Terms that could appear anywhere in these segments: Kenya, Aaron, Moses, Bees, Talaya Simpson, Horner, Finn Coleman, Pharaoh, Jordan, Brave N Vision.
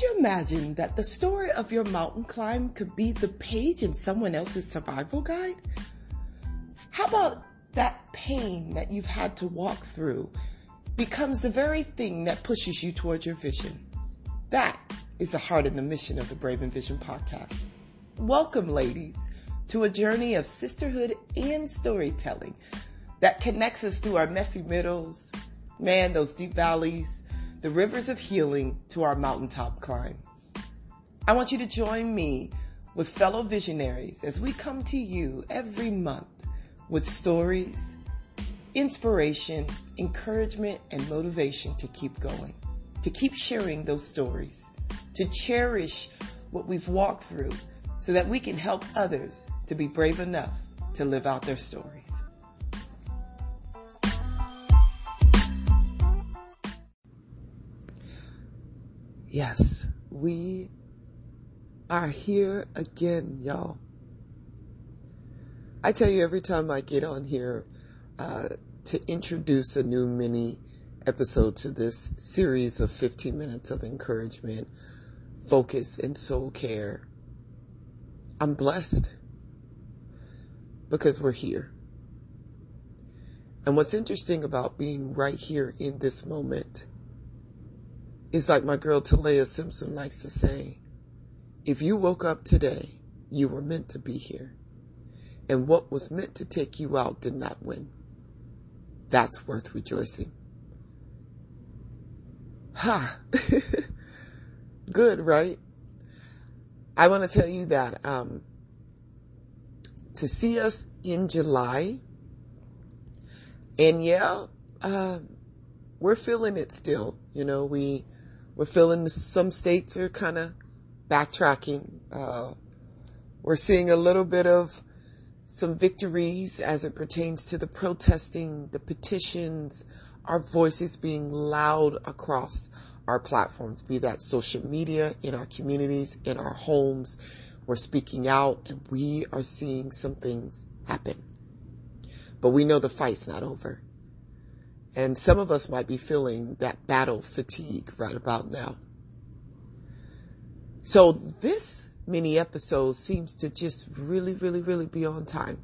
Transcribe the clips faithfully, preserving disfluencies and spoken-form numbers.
Could you imagine that the story of your mountain climb could be the page in someone else's survival guide? How about that pain that you've had to walk through becomes the very thing that pushes you towards your vision? That is the heart and the mission of the Brave N Vision podcast. Welcome, ladies, to a journey of sisterhood and storytelling that connects us through our messy middles, man, those deep valleys, the rivers of healing to our mountaintop climb. I want you to join me with fellow visionaries as we come to you every month with stories, inspiration, encouragement, and motivation to keep going, to keep sharing those stories, to cherish what we've walked through so that we can help others to be brave enough to live out their stories. Yes, we are here again, y'all. I tell you every time I get on here uh, to introduce a new mini episode to this series of fifteen minutes of encouragement, focus, and soul care, I'm blessed because we're here. And what's interesting about being right here in this moment, it's like my girl Talaya Simpson likes to say, if you woke up today, you were meant to be here. And what was meant to take you out did not win. That's worth rejoicing. Ha! Good, right? I want to tell you that um, to see us in July, and yeah, uh, we're feeling it still. You know, we... We're feeling some states are kind of backtracking. Uh, we're seeing a little bit of some victories as it pertains to the protesting, the petitions, our voices being loud across our platforms, be that social media, in our communities, in our homes. We're speaking out and we are seeing some things happen. But we know the fight's not over. And some of us might be feeling that battle fatigue right about now. So this mini episode seems to just really, really, really be on time.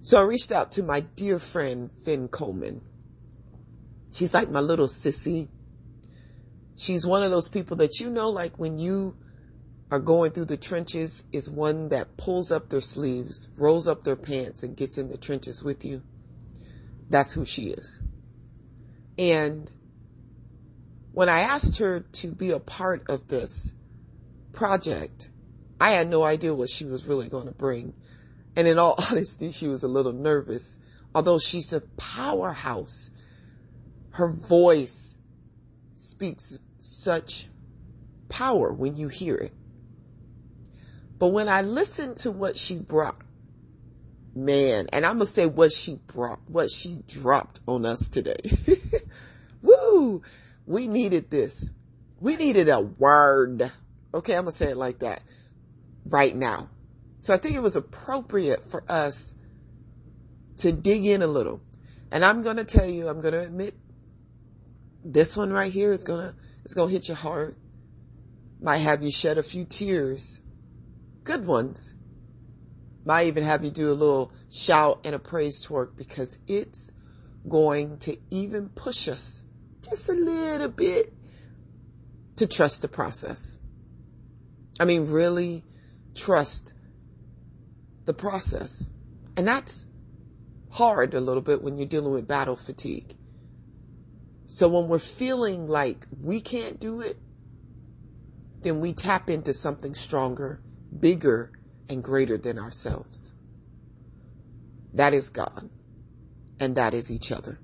So I reached out to my dear friend, Finn Coleman. She's like my little sissy. She's one of those people that, you know, like when you are going through the trenches, is one that pulls up their sleeves, rolls up their pants, and gets in the trenches with you. That's who she is. And when I asked her to be a part of this project, I had no idea what she was really going to bring. And in all honesty, she was a little nervous. Although she's a powerhouse, her voice speaks such power when you hear it. But when I listened to what she brought, man, and I'm going to say what she brought, what she dropped on us today. Woo! We needed this. We needed a word. Okay, I'm going to say it like that right now. So I think it was appropriate for us to dig in a little. And I'm going to tell you, I'm going to admit, this one right here is going to, it's going to hit your heart. Might have you shed a few tears. Good ones. Might even have you do a little shout and a praise twerk, because it's going to even push us just a little bit to trust the process. I mean, really trust the process. And that's hard a little bit when you're dealing with battle fatigue. So when we're feeling like we can't do it, then we tap into something stronger, bigger, and greater than ourselves. That is God. And that is each other.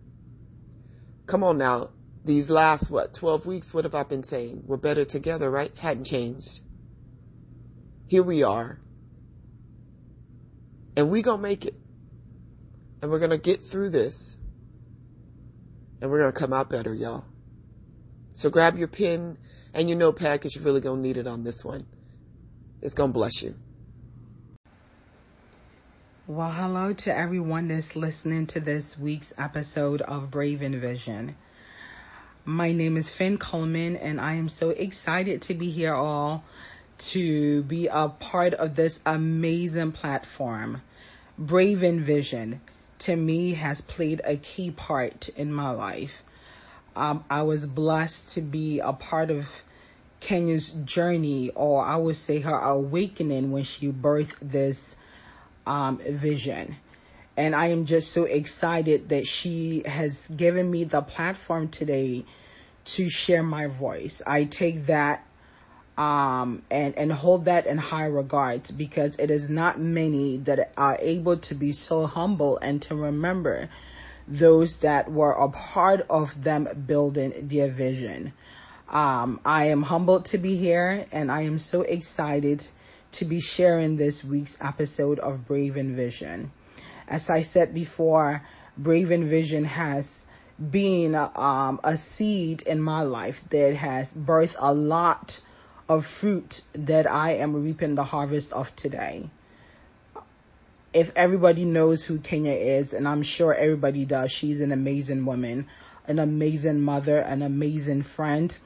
Come on now. These last, what, twelve weeks? What have I been saying? We're better together, right? Hadn't changed. Here we are. And we gonna make it. And we're gonna get through this. And we're gonna come out better, y'all. So grab your pen and your notepad, because you're really gonna need it on this one. It's gonna bless you. Well, hello to everyone that's listening to this week's episode of Brave N Vision. My name is Finn Coleman, and I am so excited to be here all to be a part of this amazing platform. Brave N Vision, to me, has played a key part in my life. Um, I was blessed to be a part of Kenya's journey, or I would say her awakening, when she birthed this um, vision. And I am just so excited that she has given me the platform today to share my voice. I take that um, and, and hold that in high regards, because it is not many that are able to be so humble and to remember those that were a part of them building their vision. Um, I am humbled to be here, and I am so excited to be sharing this week's episode of Brave N Vision. As I said before, Brave N Vision has been um, a seed in my life that has birthed a lot of fruit that I am reaping the harvest of today. If everybody knows who Kenya is, and I'm sure everybody does, she's an amazing woman, an amazing mother, an amazing friend,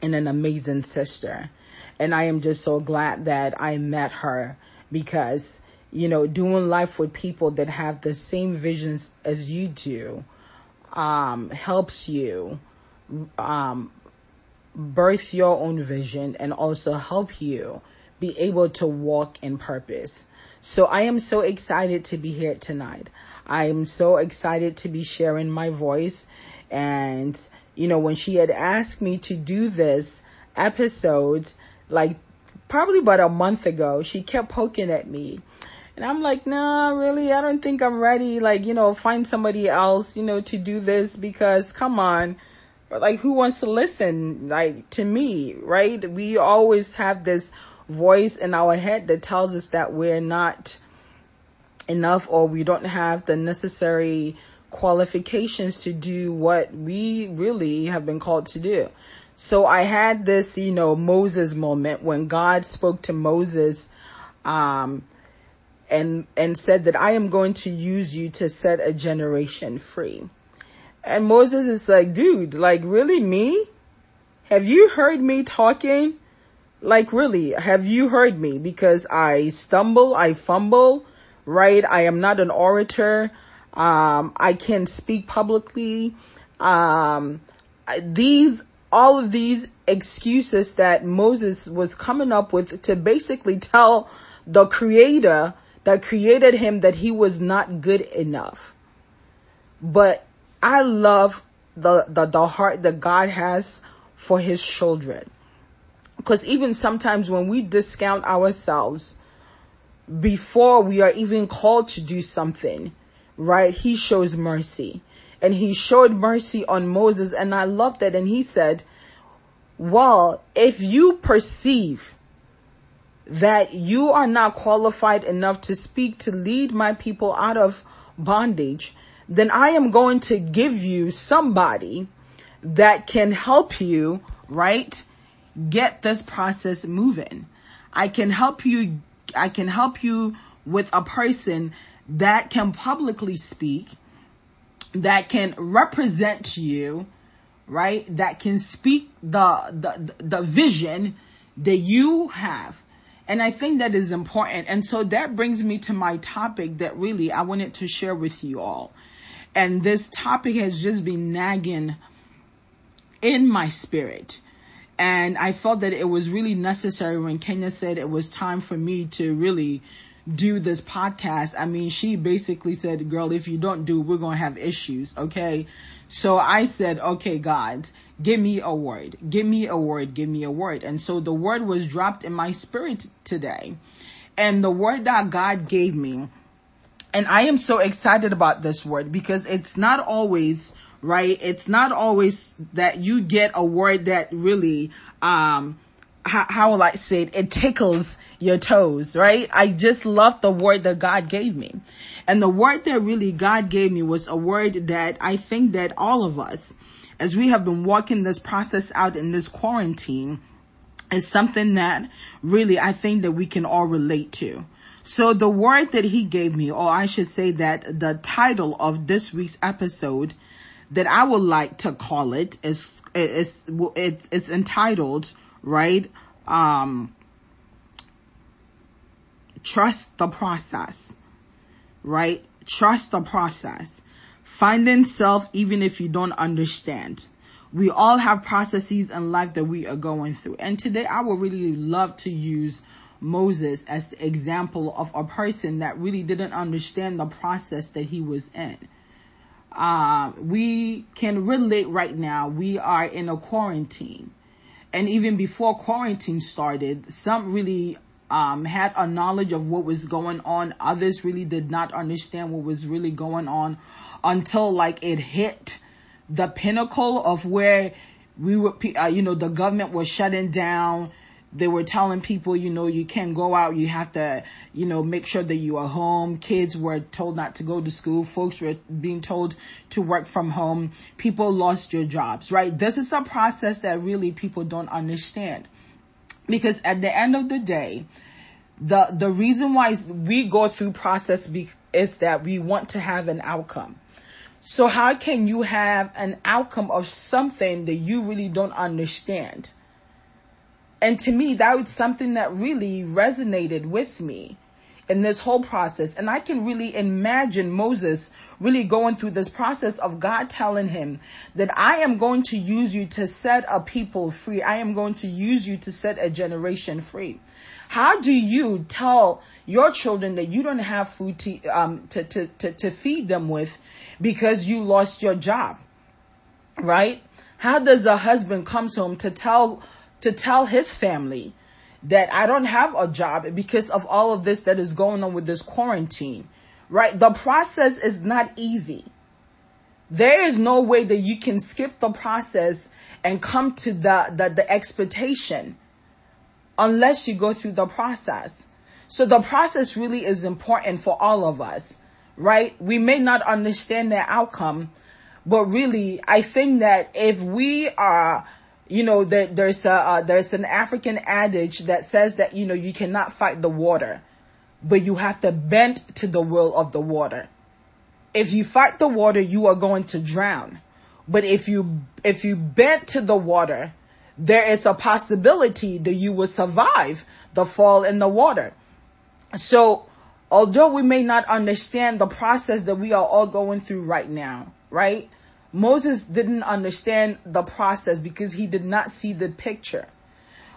and an amazing sister. And I am just so glad that I met her, because you know, doing life with people that have the same visions as you do, um, helps you, um, birth your own vision and also help you be able to walk in purpose. So I am so excited to be here tonight. I am so excited to be sharing my voice. And, you know, when she had asked me to do this episode, like probably about a month ago, she kept poking at me. And I'm like, nah, really, I don't think I'm ready. Like, you know, find somebody else, you know, to do this, because come on, like, who wants to listen, like, to me, right? We always have this voice in our head that tells us that we're not enough, or we don't have the necessary qualifications to do what we really have been called to do. So I had this, you know, Moses moment when God spoke to Moses, um, and and said that I am going to use you to set a generation free. And Moses is like, dude, like, really, me? Have you heard me talking? Like, really, have you heard me? Because I stumble, I fumble, right? I am not an orator. Um, I can speak publicly. Um, these, all of these excuses that Moses was coming up with to basically tell the creator that created him that he was not good enough. But I love the, the, the heart that God has for his children. Because even sometimes when we discount ourselves before we are even called to do something, right, he shows mercy. And he showed mercy on Moses. And I love that. And he said, well, if you perceive that you are not qualified enough to speak, to lead my people out of bondage, then I am going to give you somebody that can help you, right, get this process moving. I can help you, I can help you with a person that can publicly speak, that can represent you, right, that can speak the, the, the vision that you have. And I think that is important. And so that brings me to my topic that really I wanted to share with you all. And this topic has just been nagging in my spirit. And I felt that it was really necessary when Kenya said it was time for me to really do this podcast. I mean, she basically said, girl, if you don't do, we're going to have issues. Okay. So I said, okay, God, give me a word, give me a word, give me a word. And so the word was dropped in my spirit today, and the word that God gave me. And I am so excited about this word, because it's not always, right, it's not always that you get a word that really, um, how, how will I say it? It tickles your toes, right? I just love the word that God gave me. And the word that really God gave me was a word that I think that all of us, as we have been walking this process out in this quarantine, is something that really I think that we can all relate to. So the word that he gave me, or I should say that the title of this week's episode that I would like to call it is, it's, it's, it's entitled, right? Um, trust the process, right? Trust the process. Finding self even if you don't understand. We all have processes in life that we are going through. And today I would really love to use Moses as the example of a person that really didn't understand the process that he was in. Uh, we can relate right now. We are in a quarantine. And even before quarantine started, some really um, had a knowledge of what was going on. Others really did not understand what was really going on until like it hit the pinnacle of where we were, uh, you know, the government was shutting down. They were telling people, you know, you can't go out. You have to, you know, make sure that you are home. Kids were told not to go to school. Folks were being told to work from home. People lost their jobs, right? This is a process that really people don't understand, because at the end of the day, the, the reason why we go through process be, is that we want to have an outcome. So how can you have an outcome of something that you really don't understand? And to me, that was something that really resonated with me in this whole process. And I can really imagine Moses really going through this process of God telling him that I am going to use you to set a people free. I am going to use you to set a generation free. How do you tell your children that you don't have food to, um, to, to, to, to feed them with because you lost your job, right? How does a husband come home to tell, to tell his family that I don't have a job because of all of this that is going on with this quarantine, right? The process is not easy. There is no way that you can skip the process and come to the, the, the expectation unless you go through the process. So the process really is important for all of us, right? We may not understand the outcome, but really, I think that if we are, you know, there, there's a, uh, there's an African adage that says that, you know, you cannot fight the water, but you have to bend to the will of the water. If you fight the water, you are going to drown. But if you, if you bend to the water, there is a possibility that you will survive the fall in the water. So although we may not understand the process that we are all going through right now, right? Moses didn't understand the process because he did not see the picture.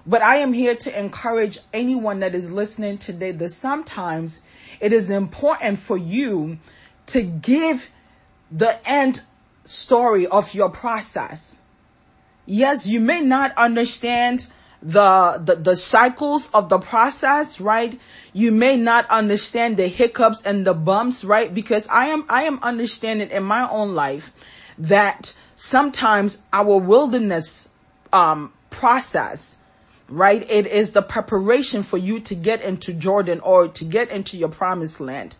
But I am here to encourage anyone that is listening today that sometimes it is important for you to give the end story of your process. Yes, you may not understand the, the, the cycles of the process, right? You may not understand the hiccups and the bumps, right? Because I am, I am understanding in my own life that sometimes our wilderness, um, process, right? It is the preparation for you to get into Jordan or to get into your promised land.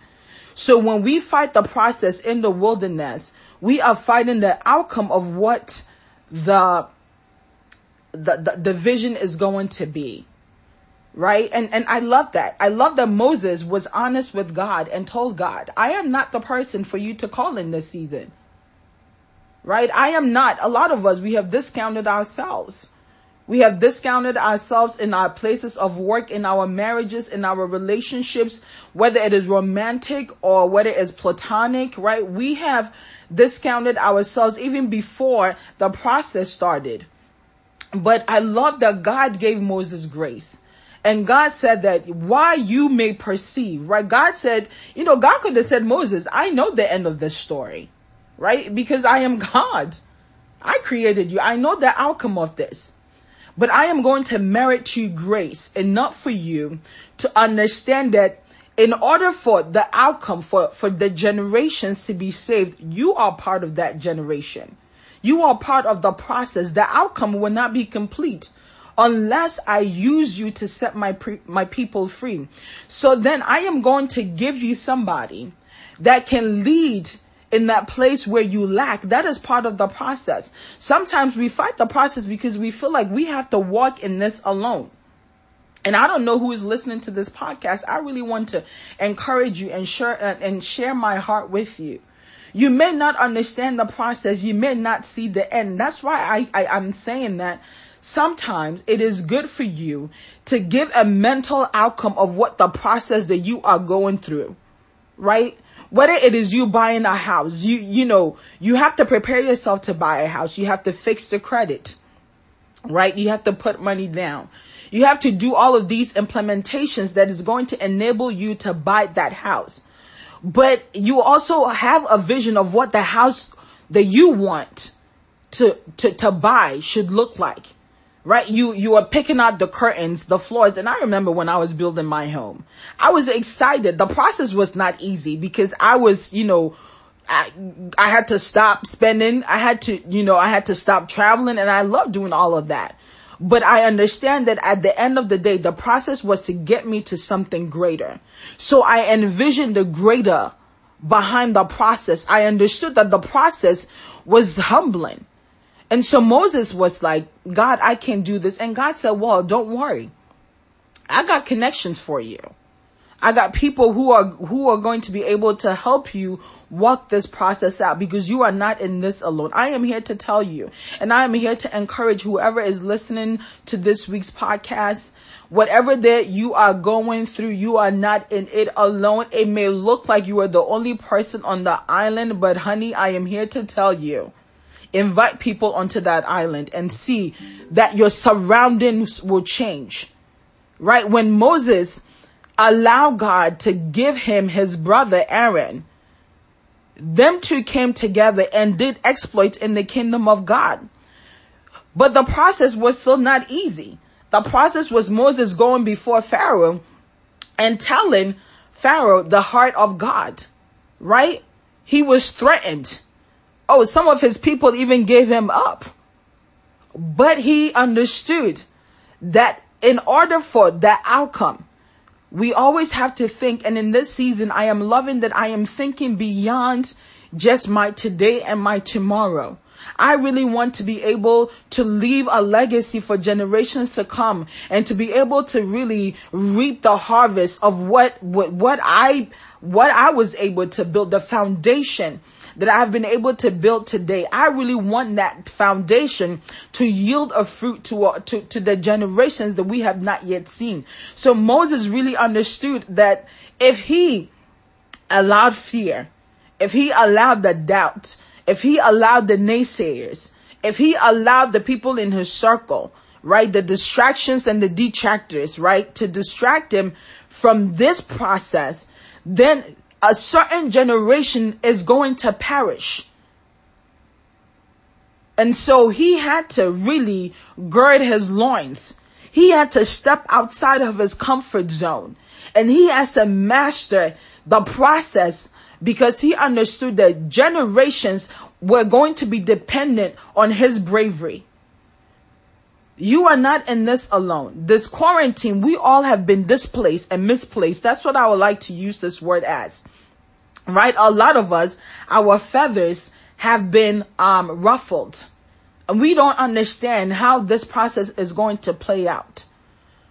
So when we fight the process in the wilderness, we are fighting the outcome of what The, the, the, the vision is going to be, right? And, and I love that. I love that Moses was honest with God and told God, I am not the person for you to call in this season, right? I am not. A lot of us, we have discounted ourselves. We have discounted ourselves in our places of work, in our marriages, in our relationships, whether it is romantic or whether it is platonic, right? We have discounted ourselves even before the process started. But I love that God gave Moses grace. And God said that why you may perceive, right? God said, you know, God could have said, Moses, I know the end of this story, right? Because I am God. I created you. I know the outcome of this. But I am going to merit you grace enough for you to understand that in order for the outcome, for, for the generations to be saved, you are part of that generation. You are part of the process. The outcome will not be complete unless I use you to set my pre, my people free. So then I am going to give you somebody that can lead in that place where you lack. That is part of the process. Sometimes we fight the process because we feel like we have to walk in this alone. And I don't know who is listening to this podcast. I really want to encourage you and share, and share my heart with you. You may not understand the process. You may not see the end. That's why I, I, I'm saying that sometimes it is good for you to give a mental outcome of what the process that you are going through, right? Whether it is you buying a house, you, you know, you have to prepare yourself to buy a house. You have to fix the credit, right? You have to put money down. You have to do all of these implementations that is going to enable you to buy that house. But you also have a vision of what the house that you want to, to, to buy should look like, right? You, you are picking out the curtains, the floors. And I remember when I was building my home, I was excited. The process was not easy because I was, you know, I, I had to stop spending. I had to, you know, I had to stop traveling, and I love doing all of that. But I understand that at the end of the day, the process was to get me to something greater. So I envisioned the greater behind the process. I understood that the process was humbling. And so Moses was like, God, I can't do this. And God said, well, don't worry. I got connections for you. I got people who are, who are going to be able to help you walk this process out, because you are not in this alone. I am here to tell you, and I am here to encourage whoever is listening to this week's podcast, whatever that you are going through, you are not in it alone. It may look like you are the only person on the island, but honey, I am here to tell you, invite people onto that island and see that your surroundings will change, right? When Moses allow God to give him his brother Aaron, them two came together and did exploits in the kingdom of God. But the process was still not easy. The process was Moses going before Pharaoh and telling Pharaoh the heart of God, right? He was threatened. Oh, some of his people even gave him up. But he understood that in order for that outcome, we always have to think, and in this season, I am loving that I am thinking beyond just my today and my tomorrow. I really want to be able to leave a legacy for generations to come, and to be able to really reap the harvest of what, what, what I, what I was able to build, the foundation that I've been able to build today. I really want that foundation to yield a fruit to, uh, to, to the generations that we have not yet seen. So Moses really understood that if he allowed fear, if he allowed the doubt, if he allowed the naysayers, if he allowed the people in his circle, right, the distractions and the detractors, right, to distract him from this process, then a certain generation is going to perish. And so he had to really gird his loins. He had to step outside of his comfort zone, and he has to master the process, because he understood that generations were going to be dependent on his bravery. You are not in this alone. This quarantine, we all have been displaced and misplaced. That's what I would like to use this word as, right? A lot of us, our feathers have been um ruffled, and we don't understand how this process is going to play out.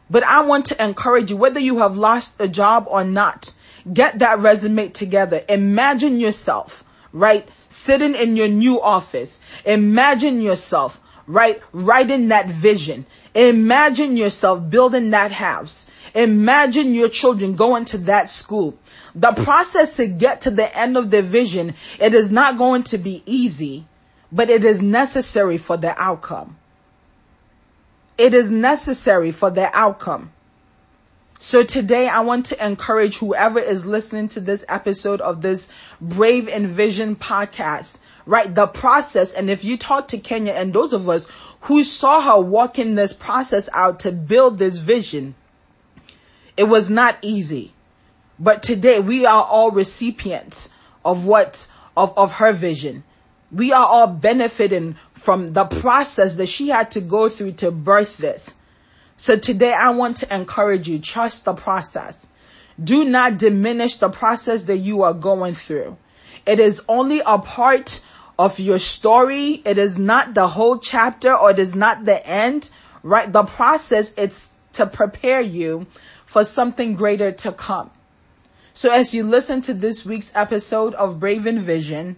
But I want to encourage you, whether you have lost a job or not, get that resume together. Imagine yourself, right, sitting in your new office. Imagine yourself, right, writing that vision. Imagine yourself building that house. Imagine your children going to that school. The process to get to the end of the vision, it is not going to be easy, but it is necessary for the outcome. It is necessary for the outcome. So today I want to encourage whoever is listening to this episode of this Brave N Vision podcast, right? The process. And if you talk to Kenya and those of us who saw her walking this process out to build this vision, it was not easy. But today we are all recipients of what, of, of her vision. We are all benefiting from the process that she had to go through to birth this. So today I want to encourage you, trust the process. Do not diminish the process that you are going through. It is only a part of your story. It is not the whole chapter, or it is not the end, right? The process is to prepare you for something greater to come. So as you listen to this week's episode of Brave N Vision,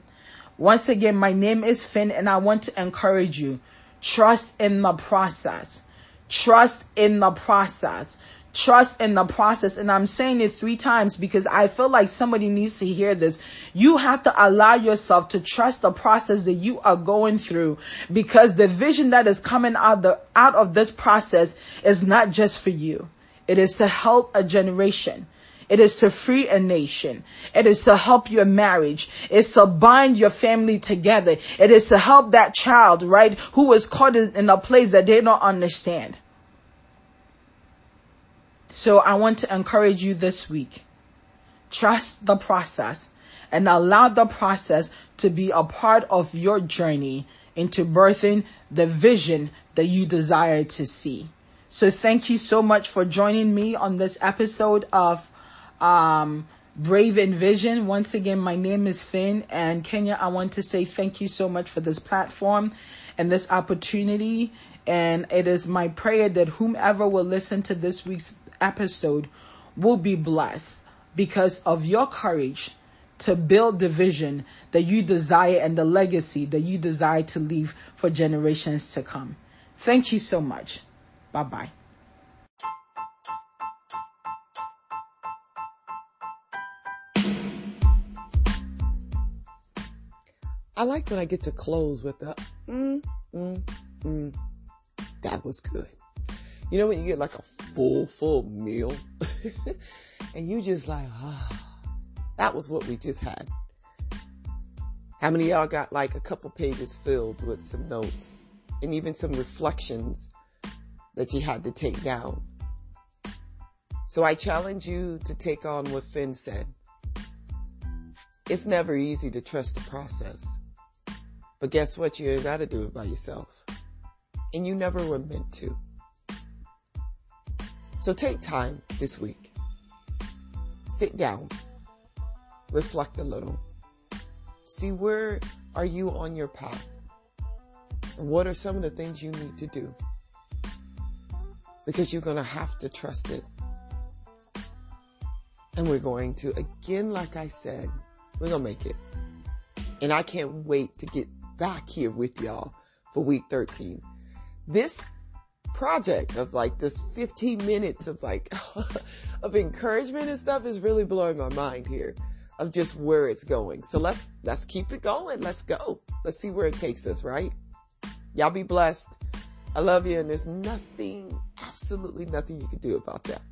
Once again, my name is Finn, and I want to encourage you. Trust in the process. Trust in the process. Trust in the process. And I'm saying it three times because I feel like somebody needs to hear this. You have to allow yourself to trust the process that you are going through, because the vision that is coming out the out of this process is not just for you. It is to help a generation. It is to free a nation. It is to help your marriage. It's to bind your family together. It is to help that child, right, who was caught in a place that they don't understand. So I want to encourage you this week. Trust the process and allow the process to be a part of your journey into birthing the vision that you desire to see. So thank you so much for joining me on this episode of um, Brave N Vision. Once again, my name is Finn, and Kenya, I want to say thank you so much for this platform and this opportunity. And it is my prayer that whomever will listen to this week's episode will be blessed because of your courage to build the vision that you desire and the legacy that you desire to leave for generations to come. Thank you so much. Bye-bye. I like when I get to close with the mm, mm, mm. That was good. You know, when you get like a full, full meal and you just like, ah, that was what we just had. How many of y'all got like a couple pages filled with some notes and even some reflections that you had to take down? So I challenge you to take on what Finn said. It's never easy to trust the process, but guess what? You got to do it by yourself. And you never were meant to. So take time this week. Sit down. Reflect a little. See, where are you on your path? And what are some of the things you need to do? Because you're going to have to trust it. And we're going to, again, like I said, we're going to make it. And I can't wait to get back here with y'all for week thirteen. This project of like this fifteen minutes of like, of encouragement and stuff is really blowing my mind here of just where it's going. So let's, let's keep it going. Let's go. Let's see where it takes us, right? Y'all be blessed. I love you. And there's nothing, absolutely nothing you can do about that.